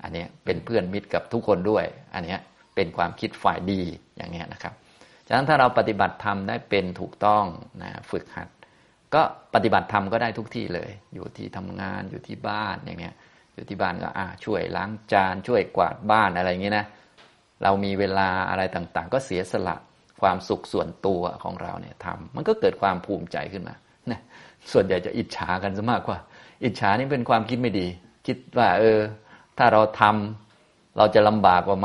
อันนี้เป็นเพื่อนมิตรกับทุกคนด้วยอันนี้เป็นความคิดฝ่ายดีอย่างเนี้ยนะครับฉะนั้นถ้าเราปฏิบัติธรรมได้เป็นถูกต้องนะฝึกหัดก็ปฏิบัติธรรมก็ได้ทุกที่เลยอยู่ที่ทำงานอยู่ที่บ้านอย่างเนี้ยอยู่ที่บ้านก็ช่วยล้างจานช่วยกวาดบ้านอะไรอย่างเงี้ยนะเรามีเวลาอะไรต่างๆก็เสียสละความสุขส่วนตัวของเราเนี่ยทำมันก็เกิดความภูมิใจขึ้นมานะส่วนใหญ่จะอิจฉากันซะมากกว่าอิจฉานี่เป็นความคิดไม่ดีคิดว่าถ้าเราทำเราจะลำบากกว่า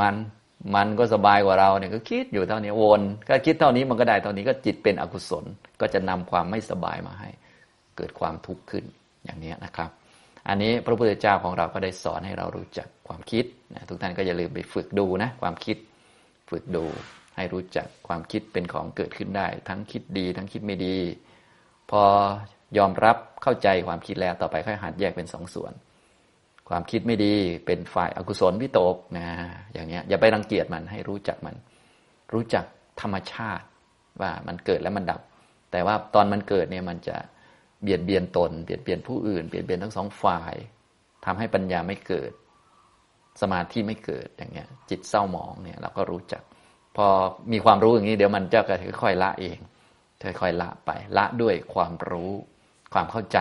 มันก็สบายกว่าเราเนี่ยก็คิดอยู่เท่านี้วนก็คิดเท่านี้มันก็ได้เท่านี้ก็จิตเป็นอกุศลก็จะนำความไม่สบายมาให้เกิดความทุกข์ขึ้นอย่างนี้นะครับอันนี้พระพุทธเจ้าของเราก็ได้สอนให้เรารู้จักความคิดนะทุกท่านก็อย่าลืมไปฝึกดูนะความคิดฝึกดูให้รู้จักความคิดเป็นของเกิดขึ้นได้ทั้งคิดดีทั้งคิดไม่ดีพอยอมรับเข้าใจความคิดแล้วต่อไปค่อยหัดแยกเป็นสองส่วนความคิดไม่ดีเป็นฝ่ายอกุศลวิตกนะอย่างเงี้ยอย่าไปรังเกียจมันให้รู้จักมันรู้จักธรรมชาติว่ามันเกิดแล้วมันดับแต่ว่าตอนมันเกิดเนี่ยมันจะเบียดเบียนตนเบียดเบียนผู้อื่นเบียดเบียนทั้งสองฝ่ายทำให้ปัญญาไม่เกิดสมาธิไม่เกิดอย่างเงี้ยจิตเศร้าหมองเนี่ยเราก็รู้จักพอมีความรู้อย่างนี้เดี๋ยวมันจะค่อยๆละเองค่อยๆละไปละด้วยความรู้ความเข้าใจ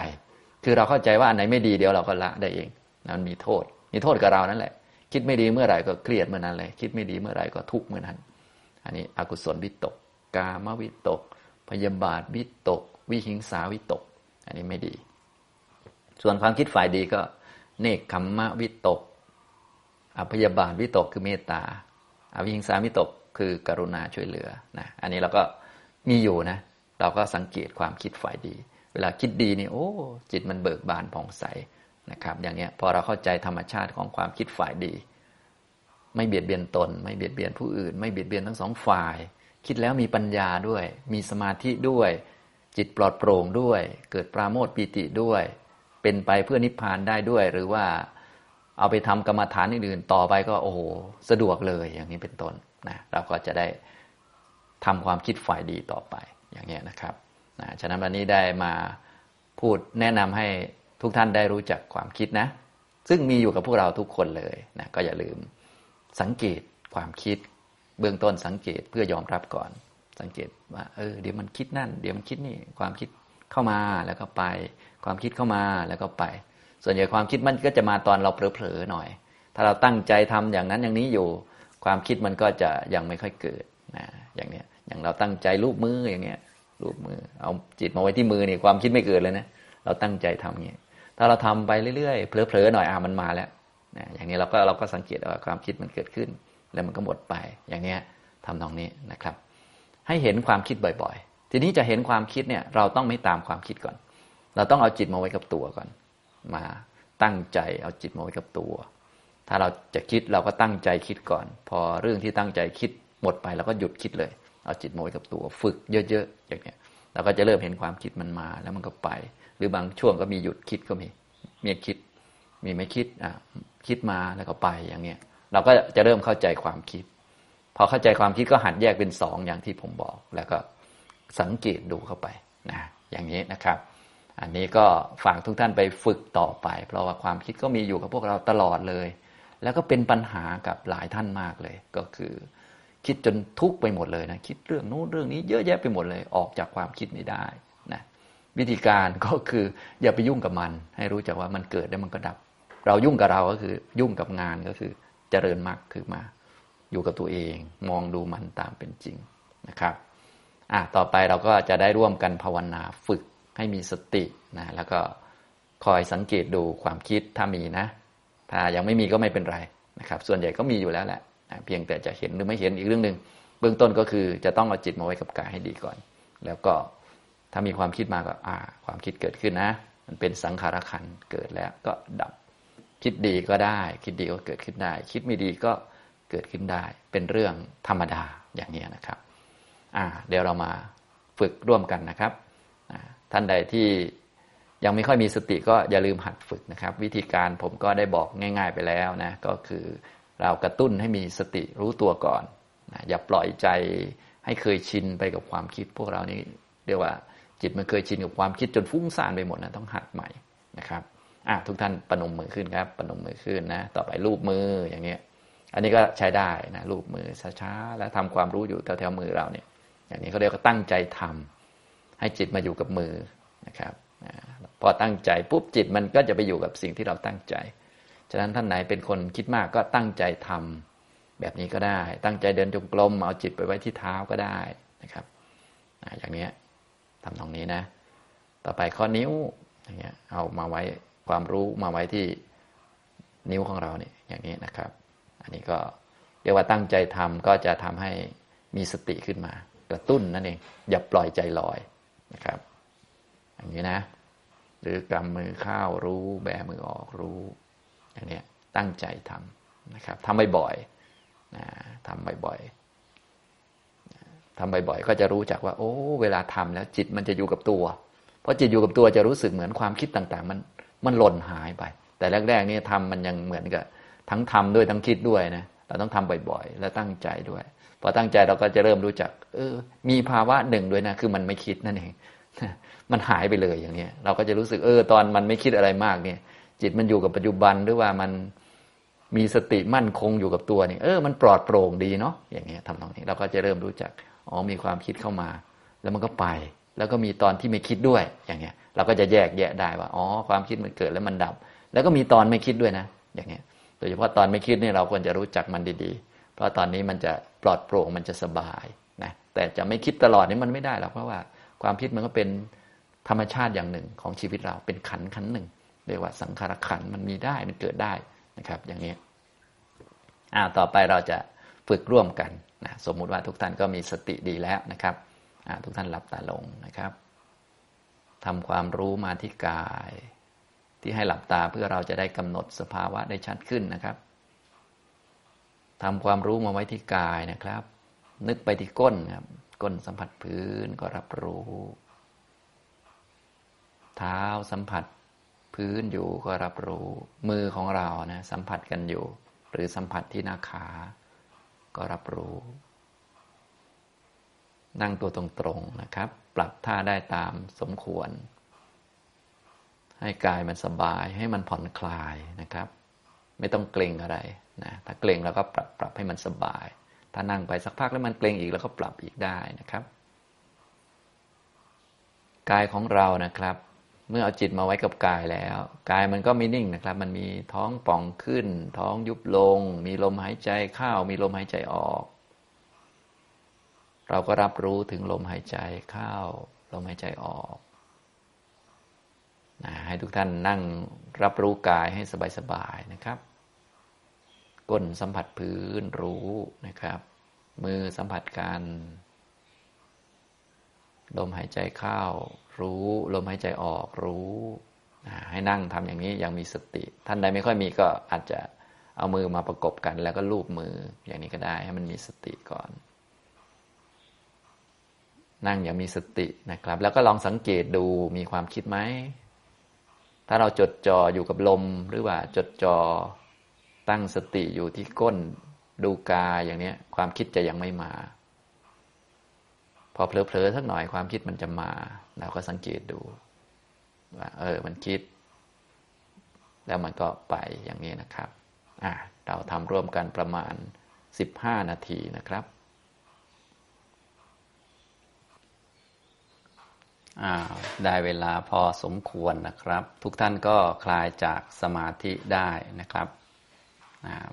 คือเราเข้าใจว่าอันไหนไม่ดีเดี๋ยวเราก็ละได้เองมันมีโทษกับเรานั่นแหละคิดไม่ดีเมื่อไหร่ก็เครียดเมื่อนั้นเลยคิดไม่ดีเมื่อไหร่ก็ทุกข์เมื่อนั้นอันนี้อกุศลวิตกกามวิตก พยาบาทวิตกวิหิงสาวิตกอันนี้ไม่ดีส่วนความคิดฝ่ายดีก็เนกขัมมะวิตกอพยาบาทวิตกคือเมตตาอวิหิงสาวิตกคือกรุณาช่วยเหลือนะอันนี้เราก็มีอยู่นะเราก็สังเกตความคิดฝ่ายดีเวลาคิดดีนี่โอ้จิตมันเบิกบานผ่องใสนะครับอย่างเงี้ยพอเราเข้าใจธรรมชาติของความคิดฝ่ายดีไม่เบียดเบียนตนไม่เบียดเบียนผู้อื่นไม่เบียดเบียนทั้งสองฝ่ายคิดแล้วมีปัญญาด้วยมีสมาธิด้วยจิตปลอดโปร่งด้วยเกิดปราโมทย์ปีติด้วยเป็นไปเพื่อนิพพานได้ด้วยหรือว่าเอาไปทำกรรมฐานอื่นๆต่อไปก็โอ้โหสะดวกเลยอย่างนี้เป็นต้นนะเราก็จะได้ทำความคิดฝ่ายดีต่อไปอย่างเงี้ยนะครับนะฉะนั้นวันนี้ได้มาพูดแนะนำให้ทุกท่านได้รู้จักความคิดนะซึ่งมีอยู่กับพวกเราทุกคนเลยนะก็อย่าลืมสังเกตความคิดเบื้องต้นสังเกตเพื่อยอมรับก่อนสังเกตว่าเดี๋ยวมันคิดนั่นเดี๋ยวมันคิดนี่ความคิดเข้ามาแล้วก็ไปความคิดเข้ามาแล้วก็ไปส่วนใหญ่ความคิดมันก็จะมาตอนเราเผลอๆหน่อยถ้าเราตั้งใจทำอย่างนั้นอย่างนี้อยู่ความคิดมันก็จะยังไม่ค่อยเกิดนะอย่างเนี้ยอย่างเราตั้งใจลูบมืออย่างเนี้ยลูบมือเอาจิตมาไว้ที่มือนี่ความคิดไม่เกิดเลยนะเราตั้งใจทำเงี้ยถ้าเราทำไปเรื่อยๆเผลอๆหน่อยมันมาแล้วนะอย่างนี้เราก็สังเกตว่าความคิดมันเกิดขึ้นแล้วมันก็หมดไปอย่างเนี้ยทำตรงนี้นะครับให้เห็นความคิดบ่อยๆทีนี้จะเห็นความคิดเนี่ยเราต้องไม่ตามความคิดก่อนเราต้องเอาจิตมาไว้กับตัวก่อนมาตั้งใจเอาจิตมาไว้กับตัวถ้าเราจะคิดเราก็ตั้งใจคิดก่อนพอเรื่องที่ตั้งใจคิดหมดไปเราก็หยุดคิดเลยเอาจิตมาไว้กับตัวฝึกเยอะๆอย่างเนี้ยเราก็จะเริ่มเห็นความคิดมันมาแล้วมันก็ไปหรือบางช่วงก็มีหยุดคิดก็มีคิดมีไม่คิดคิดมาแล้วก็ไปอย่างเนี้ยเราก็จะเริ่มเข้าใจความคิดพอเข้าใจความคิดก็หันแยกเป็นสองอย่างที่ผมบอกแล้วก็สังเกตดูเข้าไปนะอย่างนี้นะครับอันนี้ก็ฝากทุกท่านไปฝึกต่อไปเพราะว่าความคิดก็มีอยู่กับพวกเราตลอดเลยแล้วก็เป็นปัญหากับหลายท่านมากเลยก็คือคิดจนทุกข์ไปหมดเลยนะคิดเรื่องนู้นเรื่องนี้เยอะแยะไปหมดเลยออกจากความคิดไม่ได้นะวิธีการก็คืออย่าไปยุ่งกับมันให้รู้จักว่ามันเกิดแล้วมันก็ดับเรายุ่งกับเราก็คือยุ่งกับงานก็คือเจริญมากคือมาอยู่กับตัวเองมองดูมันตามเป็นจริงนะครับต่อไปเราก็จะได้ร่วมกันภาวนาฝึกให้มีสตินะแล้วก็คอยสังเกตดูความคิดถ้ามีนะถ้ายังไม่มีก็ไม่เป็นไรนะครับส่วนใหญ่ก็มีอยู่แล้วแหละเพียงแต่จะเห็นหรือไม่เห็นอีกเรื่องนึงเบื้องต้นก็คือจะต้องเอาจิตมาไว้กับกายให้ดีก่อนแล้วก็ถ้ามีความคิดมาก็ความคิดเกิดขึ้นนะมันเป็นสังขารขันธ์เกิดแล้วก็ดับคิดดีก็ได้คิดดีก็เกิดขึ้นได้คิดไม่ดีก็เกิดขึ้นได้เป็นเรื่องธรรมดาอย่างนี้นะครับเดี๋ยวเรามาฝึกร่วมกันนะครับท่านใดที่ยังไม่ค่อยมีสติก็อย่าลืมหัดฝึกนะครับวิธีการผมก็ได้บอกง่ายๆไปแล้วนะก็คือเรากระตุ้นให้มีสติรู้ตัวก่อนนะอย่าปล่อยใจให้เคยชินไปกับความคิดพวกเรานี่เรียกว่าจิตมันเคยชินกับความคิดจนฟุ้งซ่านไปหมดนะต้องหัดใหม่นะครับทุกท่านประนมมือขึ้นครับประนมมือขึ้นนะต่อไปลูบมืออย่างเงี้ยอันนี้ก็ใช้ได้นะลูบมือช้าๆแล้วทำความรู้อยู่แถวๆมือเราเนี่ยอย่างนี้เขาเรียกว่าตั้งใจทำให้จิตมาอยู่กับมือนะครับพอตั้งใจปุ๊บจิตมันก็จะไปอยู่กับสิ่งที่เราตั้งใจฉะนั้นท่านไหนเป็นคนคิดมากก็ตั้งใจทำแบบนี้ก็ได้ตั้งใจเดินจงกรมเอาจิตไปไว้ที่เท้าก็ได้นะครับอย่างนี้ทำตรงนี้นะต่อไปข้อนิ้วอย่างเงี้ยเอามาไว้ความรู้มาไว้ที่นิ้วของเราเนี่ยอย่างนี้นะครับอันนี้ก็เรียกว่าตั้งใจทำก็จะทำให้มีสติขึ้นมากระตุ้นนั่นเองอย่าปล่อยใจลอยนะครับอย่างนี้นะหรือกำมือเข้ารู้แบมือออกรู้อย่างนี้ตั้งใจทำนะครับทำบ่อยๆทำบ่อยๆทำบ่อยๆก็จะรู้จักว่าโอ้เวลาทำแล้วจิตมันจะอยู่กับตัวเพราะจิตอยู่กับตัวจะรู้สึกเหมือนความคิดต่างๆมันหล่นหายไปแต่แรกๆนี่ทำมันยังเหมือนกับทั้งทำด้วยทั้งคิดด้วยนะเราต้องทำบ่อยๆและตั้งใจด้วยพอตั้งใจเราก็จะเริ่มรู้จักมีภาวะหนึ่งด้วยนะคือมันไม่คิดนั่นเองมันหายไปเลยอย่างนี้เราก็จะรู้สึกตอนมันไม่คิดอะไรมากเนี่ยจิตมันอยู่กับปัจจุบันหรือว่ามันมีสติมั่นคงอยู่กับตัวนี่มันปลอดโปร่งดีเนาะอย่างนี้ทำตรงนี้เราก็จะเริ่มรู้จักมีความคิดเข้ามาแล้วมันก็ไปแล้วก็มีตอนที่ไม่คิดด้วยอย่างนี้เราก็จะแยกแยะได้ว่าความคิดมันเกิดแล้วมันดับแล้วก็มีตอนไม่คิดด้วยนะอย่างนี้โดยเฉพาะตอนไม่คิดนี่เราควรจะรู้จักมันดีๆเพราะตอนนี้มันจะปลอดโปร่งมันจะสบายนะแต่จะไม่คิดตลอดนี่มันไม่ได้หรอกเพราะว่า ความคิดมันก็เป็นธรรมชาติอย่างหนึ่งของชีวิตเราเป็นขันธ์หนึ่งเรียกว่าสังขารขันธ์มันมีได้มันเกิดได้นะครับอย่างนี้ต่อไปเราจะฝึกร่วมกันนะสมมุติว่าทุกท่านก็มีสติดีแล้วนะครับทุกท่านหลับตาลงนะครับทำความรู้มาที่กายที่ให้หลับตาเพื่อเราจะได้กำหนดสภาวะได้ชัดขึ้นนะครับทำความรู้มาไว้ที่กายนะครับนึกไปที่ก้นครับก้นสัมผัสพื้นก็รับรู้เท้าสัมผัสพื้นอยู่ก็รับรู้มือของเรานะสัมผัสกันอยู่หรือสัมผัสที่หน้าขาก็รับรู้นั่งตัวตรงๆนะครับปรับท่าได้ตามสมควรให้กายมันสบายให้มันผ่อนคลายนะครับไม่ต้องเกร็งอะไรนะถ้าเกร็งเราก็ปรับให้มันสบายถ้านั่งไปสักพักแล้วมันเกร็งอีกเราก็ปรับอีกได้นะครับกายของเรานะครับเมื่อเอาจิตมาไว้กับกายแล้วกายมันก็ไม่นิ่งนะครับมันมีท้องป่องขึ้นท้องยุบลงมีลมหายใจเข้ามีลมหายใจออกเราก็รับรู้ถึงลมหายใจเข้าลมหายใจออกให้ทุกท่านนั่งรับรู้กายให้สบายๆนะครับก้นสัมผัสพื้นรู้นะครับมือสัมผัสกันลมหายใจเข้ารู้ลมหายใจออกรู้ให้นั่งทำอย่างนี้อย่างมีสติท่านใดไม่ค่อยมีก็อาจจะเอามือมาประกบกันแล้วก็ลูบมืออย่างนี้ก็ได้ให้มันมีสติก่อนนั่งอย่างมีสตินะครับแล้วก็ลองสังเกตดูมีความคิดไหมถ้าเราจดจ่ออยู่กับลมหรือว่าจดจ่อตั้งสติอยู่ที่ก้นดูกายอย่างนี้ความคิดจะยังไม่มาพอเผลอๆสักหน่อยความคิดมันจะมาเราก็สังเกตดูว่ามันคิดแล้วมันก็ไปอย่างนี้นะครับเราทำร่วมกันประมาณ15นาทีนะครับได้เวลาพอสมควรนะครับทุกท่านก็คลายจากสมาธิได้นะครับ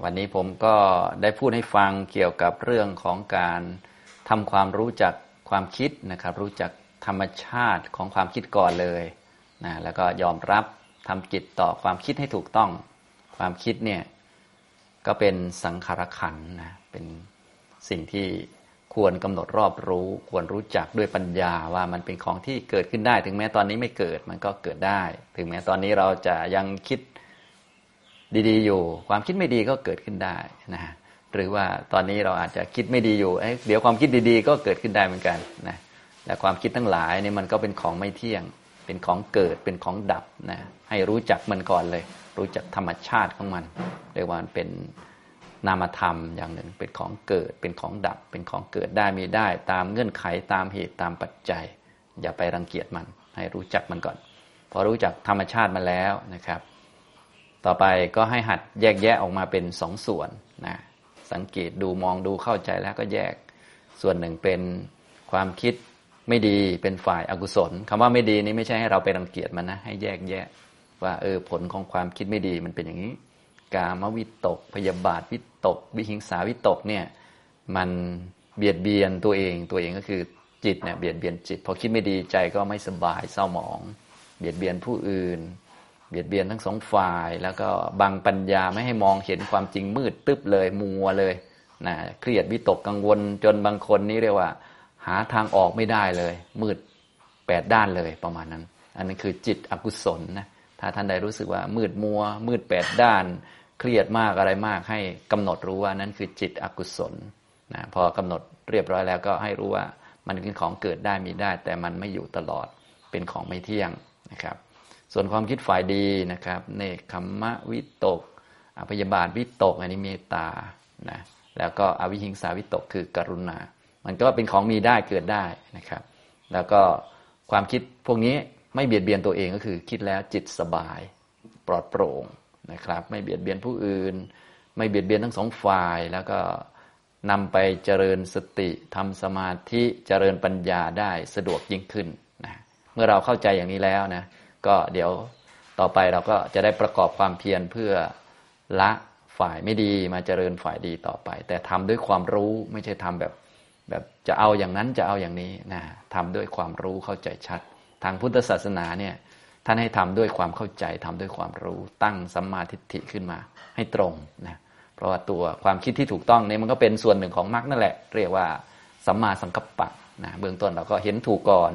วันนี้ผมก็ได้พูดให้ฟังเกี่ยวกับเรื่องของการทำความรู้จักความคิดนะครับรู้จักธรรมชาติของความคิดก่อนเลยแล้วก็ยอมรับทำจิตต่อความคิดให้ถูกต้องความคิดเนี่ยก็เป็นสังขารขันธ์นะเป็นสิ่งที่ควรกำหนดรอบรู้ควรรู้จักด้วยปัญญาว่ามันเป็นของที่เกิดขึ้นได้ถึงแม้ตอนนี้ไม่เกิดมันก็เกิดได้ถึงแม้ตอนนี้เราจะยังคิดดีๆอยู่ความคิดไม่ดีก็เกิดขึ้นได้นะหรือว่าตอนนี้เราอาจจะคิดไม่ดีอยู่เดี๋ยวความคิดดีๆก็เกิดขึ้นได้เหมือนกันนะและความคิดทั้งหลายนี่มันก็เป็นของไม่เที่ยงเป็นของเกิดเป็นของดับนะให้รู้จักมันก่อนเลยรู้จักธรรมชาติของมันเรียกว่ามันเป็นนามธรรมอย่างหนึ่งเป็นของเกิดเป็นของดับเป็นของเกิดได้มีได้ตามเงื่อนไขตามเหตุตามปัจจัยอย่าไปรังเกียจมันให้รู้จักมันก่อนพอรู้จักธรรมชาติมาแล้วนะครับต่อไปก็ให้หัดแยกแยะออกมาเป็นสองส่วนนะสังเกตดูมองดูเข้าใจแล้วก็แยกส่วนหนึ่งเป็นความคิดไม่ดีเป็นฝ่ายอกุศลคำว่าไม่ดีนี้ไม่ใช่ให้เราไปรังเกียจมันนะให้แยกแยะว่าผลของความคิดไม่ดีมันเป็นอย่างนี้กามวิตกพยาบาทวิตกวิหิงสาวิตกเนี่ยมันเบียดเบียนตัวเองก็คือจิตเนี่ยเบียดเบียนจิตพอคิดไม่ดีใจก็ไม่สบายเศร้าหมองเบียดเบียนผู้อื่นเบียดเบียนทั้งสองฝ่ายแล้วก็บังปัญญาไม่ให้มองเห็นความจริงมืดตึ๊บเลยมัวเลยนะเครียดวิตกกังวลจนบางคนนี่เรียกว่าหาทางออกไม่ได้เลยมืดแปดด้านเลยประมาณนั้นอันนั้นคือจิตอกุศลนะถ้าท่านใดรู้สึกว่ามืดมัวมืดแปดด้านเครียดมากอะไรมากให้กำหนดรู้ว่านั่นคือจิตอกุศลนะพอกำหนดเรียบร้อยแล้วก็ให้รู้ว่ามันเป็นของเกิดได้มีได้แต่มันไม่อยู่ตลอดเป็นของไม่เที่ยงนะครับส่วนความคิดฝ่ายดีนะครับเนกขัมมะวิตกอพยาบาทวิตกอันนี้เมตตานะแล้วก็อวิหิงสาวิตกคือกรุณามันก็เป็นของมีได้เกิดได้นะครับแล้วก็ความคิดพวกนี้ไม่เบียดเบียนตัวเองก็คือคิดแล้วจิตสบายปลอดโปร่งนะครับไม่เบียดเบียนผู้อื่นไม่เบียดเบียนทั้งสองฝ่ายแล้วก็นำไปเจริญสติทำสมาธิเจริญปัญญาได้สะดวกยิ่งขึ้นนะเมื่อเราเข้าใจอย่างนี้แล้วนะก็เดี๋ยวต่อไปเราก็จะได้ประกอบความเพียรเพื่อละฝ่ายไม่ดีมาเจริญฝ่ายดีต่อไปแต่ทำด้วยความรู้ไม่ใช่ทำแบบ แบบจะเอาอย่างนั้นจะเอาอย่างนี้นะทำด้วยความรู้เข้าใจชัดทางพุทธศาสนาเนี่ยท่านให้ทำด้วยความเข้าใจทำด้วยความรู้ตั้งสัมมาทิฏฐิขึ้นมาให้ตรงนะเพราะว่าตัวความคิดที่ถูกต้องเนี่ยมันก็เป็นส่วนหนึ่งของมรรคนั่นแหละเรียกว่าสัมมาสังกัปปะนะเบื้องต้นเราก็เห็นถูกก่อน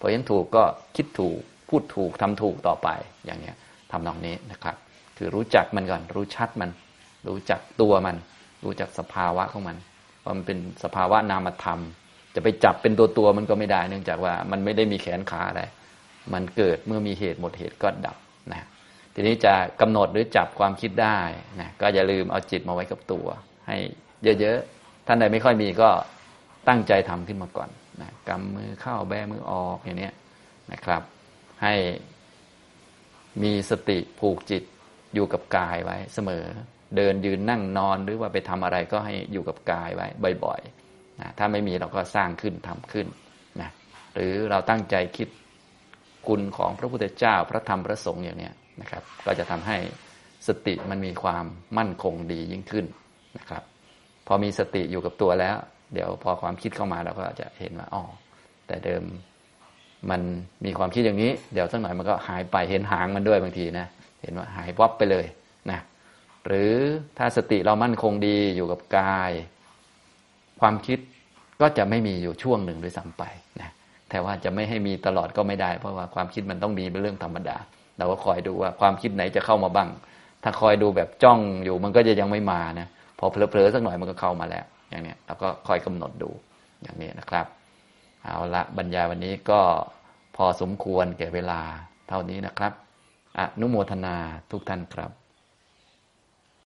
พอเห็นถูกก็คิดถูกพูดถูกทำถูกต่อไปอย่างเงี้ยทำนองนี้นะครับคือรู้จักมันก่อนรู้ชัดมันรู้จักตัวมันรู้จักสภาวะของมันว่ามันเป็นสภาวะนามธรรมจะไปจับเป็นตัวมันก็ไม่ได้เนื่องจากว่ามันไม่ได้มีแขนขาอะไรมันเกิดเมื่อมีเหตุหมดเหตุก็ดับนะทีนี้จะกำหนดหรือจับความคิดได้นะก็อย่าลืมเอาจิตมาไว้กับตัวให้เยอะๆท่านใดไม่ค่อยมีก็ตั้งใจทำขึ้นมาก่อนนะกำมือเข้าแบมือออกอย่างนี้นะครับให้มีสติผูกจิตอยู่กับกายไว้เสมอเดินยืนนั่งนอนหรือว่าไปทำอะไรก็ให้อยู่กับกายไว้บ่อยๆนะถ้าไม่มีเราก็สร้างขึ้นทำขึ้นนะหรือเราตั้งใจคิดคุณของพระพุทธเจ้าพระธรรมพระสงฆ์อย่างนี้นะครับก็จะทำให้สติมันมีความมั่นคงดียิ่งขึ้นนะครับพอมีสติอยู่กับตัวแล้วเดี๋ยวพอความคิดเข้ามาเราก็จะเห็นว่าอ๋อแต่เดิมมันมีความคิดอย่างนี้เดี๋ยวสักหน่อยมันก็หายไปเห็นหางมันด้วยบางทีนะเห็นว่าหายวับไปเลยนะหรือถ้าสติเรามั่นคงดีอยู่กับกายความคิดก็จะไม่มีอยู่ช่วงหนึ่งด้วยซ้ำไปนะแต่ว่าจะไม่ให้มีตลอดก็ไม่ได้เพราะว่าความคิดมันต้องมีเป็นเรื่องธรรมดาเราก็คอยดูว่าความคิดไหนจะเข้ามาบ้างถ้าคอยดูแบบจ้องอยู่มันก็จะยังไม่มานะพอเผลอๆสักหน่อยมันก็เข้ามาแล้วอย่างนี้เราก็คอยกำหนดดูอย่างนี้นะครับเอาละบรรยายวันนี้ก็พอสมควรแก่เวลาเท่านี้นะครับอนุโมทนาทุกท่านครับ